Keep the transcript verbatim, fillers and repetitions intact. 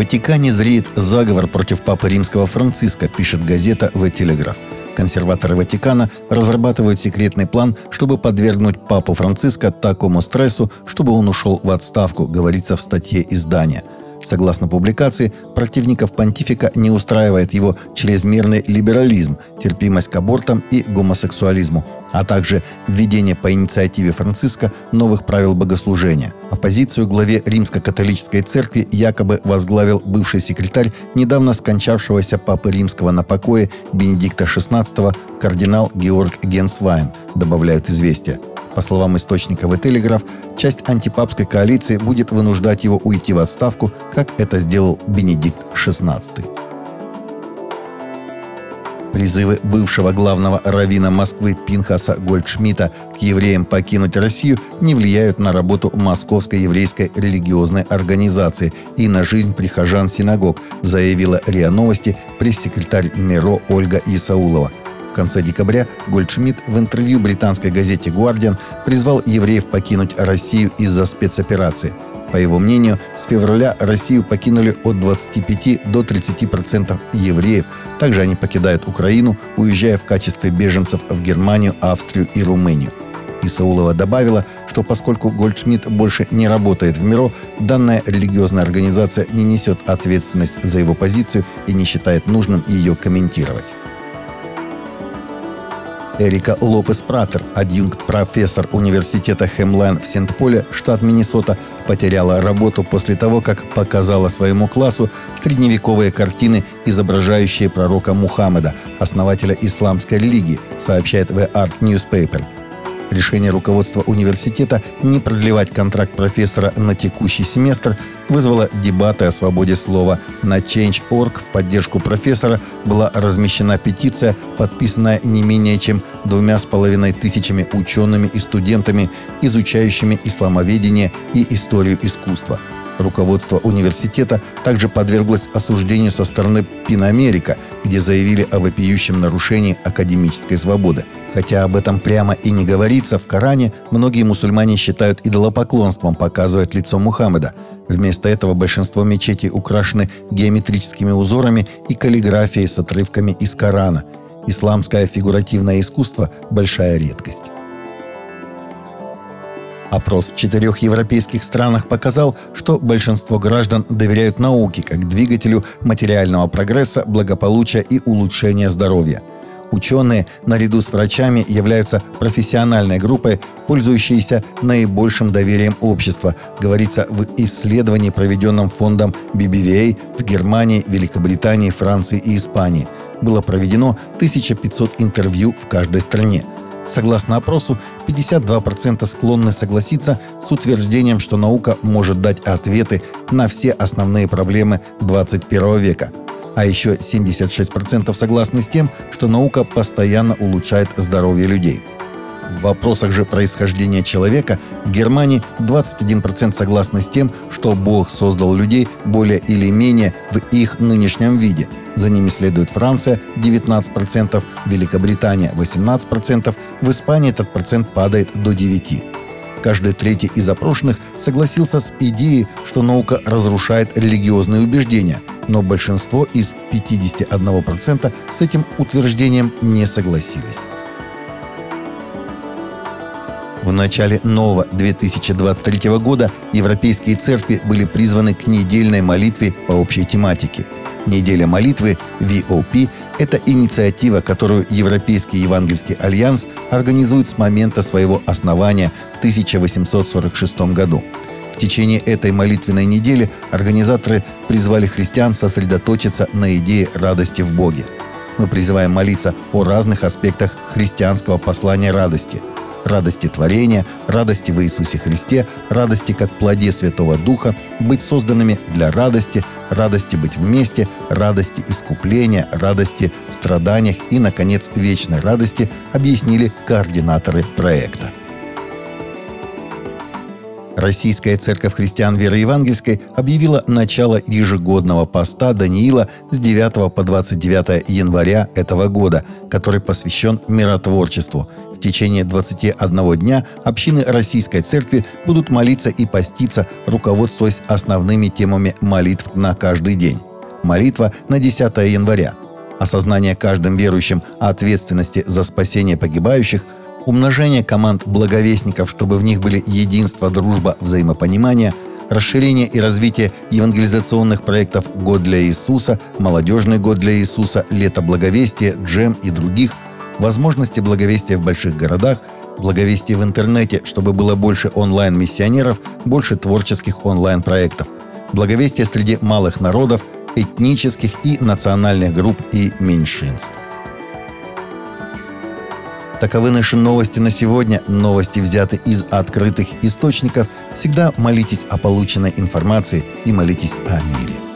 Ватикане зреет заговор против Папы Римского Франциска, пишет газета The Telegraph. Консерваторы Ватикана разрабатывают секретный план, чтобы подвергнуть Папу Франциска такому стрессу, чтобы он ушел в отставку, говорится в статье издания. Согласно публикации, противников понтифика не устраивает его чрезмерный либерализм, терпимость к абортам и гомосексуализму, а также введение по инициативе Франциска новых правил богослужения. Оппозицию главе Римско-католической церкви якобы возглавил бывший секретарь недавно скончавшегося Папы Римского на покое Бенедикта шестнадцатого кардинал Георг Генсвайн, добавляют «Известия». По словам источника The Telegraph, часть антипапской коалиции будет вынуждать его уйти в отставку, как это сделал Бенедикт шестнадцатый. Призывы бывшего главного раввина Москвы Пинхаса Гольдшмидта к евреям покинуть Россию не влияют на работу Московской еврейской религиозной организации и на жизнь прихожан синагог, заявила РИА Новости пресс-секретарь МЕРО Ольга Исаулова. В конце декабря Гольдшмидт в интервью британской газете Guardian призвал евреев покинуть Россию из-за спецоперации. По его мнению, с февраля Россию покинули от двадцати пяти до тридцати процентов евреев. Также они покидают Украину, уезжая в качестве беженцев в Германию, Австрию и Румынию. Исаулова добавила, что поскольку Гольдшмидт больше не работает в МИРО, данная религиозная организация не несет ответственность за его позицию и не считает нужным ее комментировать. Эрика Лопес-Пратер, адъюнкт-профессор университета Хемлайн в Сент-Поле, штат Миннесота, потеряла работу после того, как показала своему классу средневековые картины, изображающие пророка Мухаммеда, основателя исламской религии, сообщает The Art Newspaper. Решение руководства университета не продлевать контракт профессора на текущий семестр вызвало дебаты о свободе слова. На Change точка org в поддержку профессора была размещена петиция, подписанная не менее чем двумя с половиной тысячами учеными и студентами, изучающими исламоведение и историю искусства. Руководство университета также подверглось осуждению со стороны Пинамерика, где заявили о вопиющем нарушении академической свободы. Хотя об этом прямо и не говорится, в Коране многие мусульмане считают идолопоклонством показывать лицо Мухаммеда. Вместо этого большинство мечетей украшены геометрическими узорами и каллиграфией с отрывками из Корана. Исламское фигуративное искусство – большая редкость. Опрос в четырех европейских странах показал, что большинство граждан доверяют науке как двигателю материального прогресса, благополучия и улучшения здоровья. Ученые, наряду с врачами, являются профессиональной группой, пользующейся наибольшим доверием общества, говорится в исследовании, проведенном фондом би би ви эй в Германии, Великобритании, Франции и Испании. Было проведено тысяча пятьсот интервью в каждой стране. Согласно опросу, пятьдесят два процента склонны согласиться с утверждением, что наука может дать ответы на все основные проблемы двадцать первого века. А еще семьдесят шесть процентов согласны с тем, что наука постоянно улучшает здоровье людей. В вопросах же происхождения человека в Германии двадцать один процент согласны с тем, что Бог создал людей более или менее в их нынешнем виде. За ними следует Франция – девятнадцать процентов, Великобритания – восемнадцать процентов, в Испании этот процент падает до девяти процентов. Каждый третий из опрошенных согласился с идеей, что наука разрушает религиозные убеждения, но большинство из пятьдесят один процент с этим утверждением не согласились. В начале нового две тысячи двадцать третьего года европейские церкви были призваны к недельной молитве по общей тематике. Неделя молитвы ВОП – это инициатива, которую Европейский Евангельский Альянс организует с момента своего основания в тысяча восемьсот сорок шестом году. В течение этой молитвенной недели организаторы призвали христиан сосредоточиться на идее радости в Боге. Мы призываем молиться о разных аспектах христианского послания радости. Радости творения, радости в Иисусе Христе, радости как плоде Святого Духа, быть созданными для радости, радости быть вместе, радости искупления, радости в страданиях и, наконец, вечной радости, объяснили координаторы проекта. Российская Церковь Христиан Веры Евангельской объявила начало ежегодного поста Даниила с девятого по двадцать девятое января этого года, который посвящен миротворчеству. В течение двадцати одного дня общины Российской Церкви будут молиться и поститься, руководствуясь основными темами молитв на каждый день. Молитва на десятое января. Осознание каждым верующим ответственности за спасение погибающих, умножение команд благовестников, чтобы в них были единство, дружба, взаимопонимание, расширение и развитие евангелизационных проектов «Год для Иисуса», «Молодежный год для Иисуса», «Лето благовестия», «Джем» и других, возможности благовестия в больших городах, благовестие в интернете, чтобы было больше онлайн-миссионеров, больше творческих онлайн-проектов, благовестие среди малых народов, этнических и национальных групп и меньшинств. Таковы наши новости на сегодня. Новости взяты из открытых источников. Всегда молитесь о полученной информации и молитесь о мире.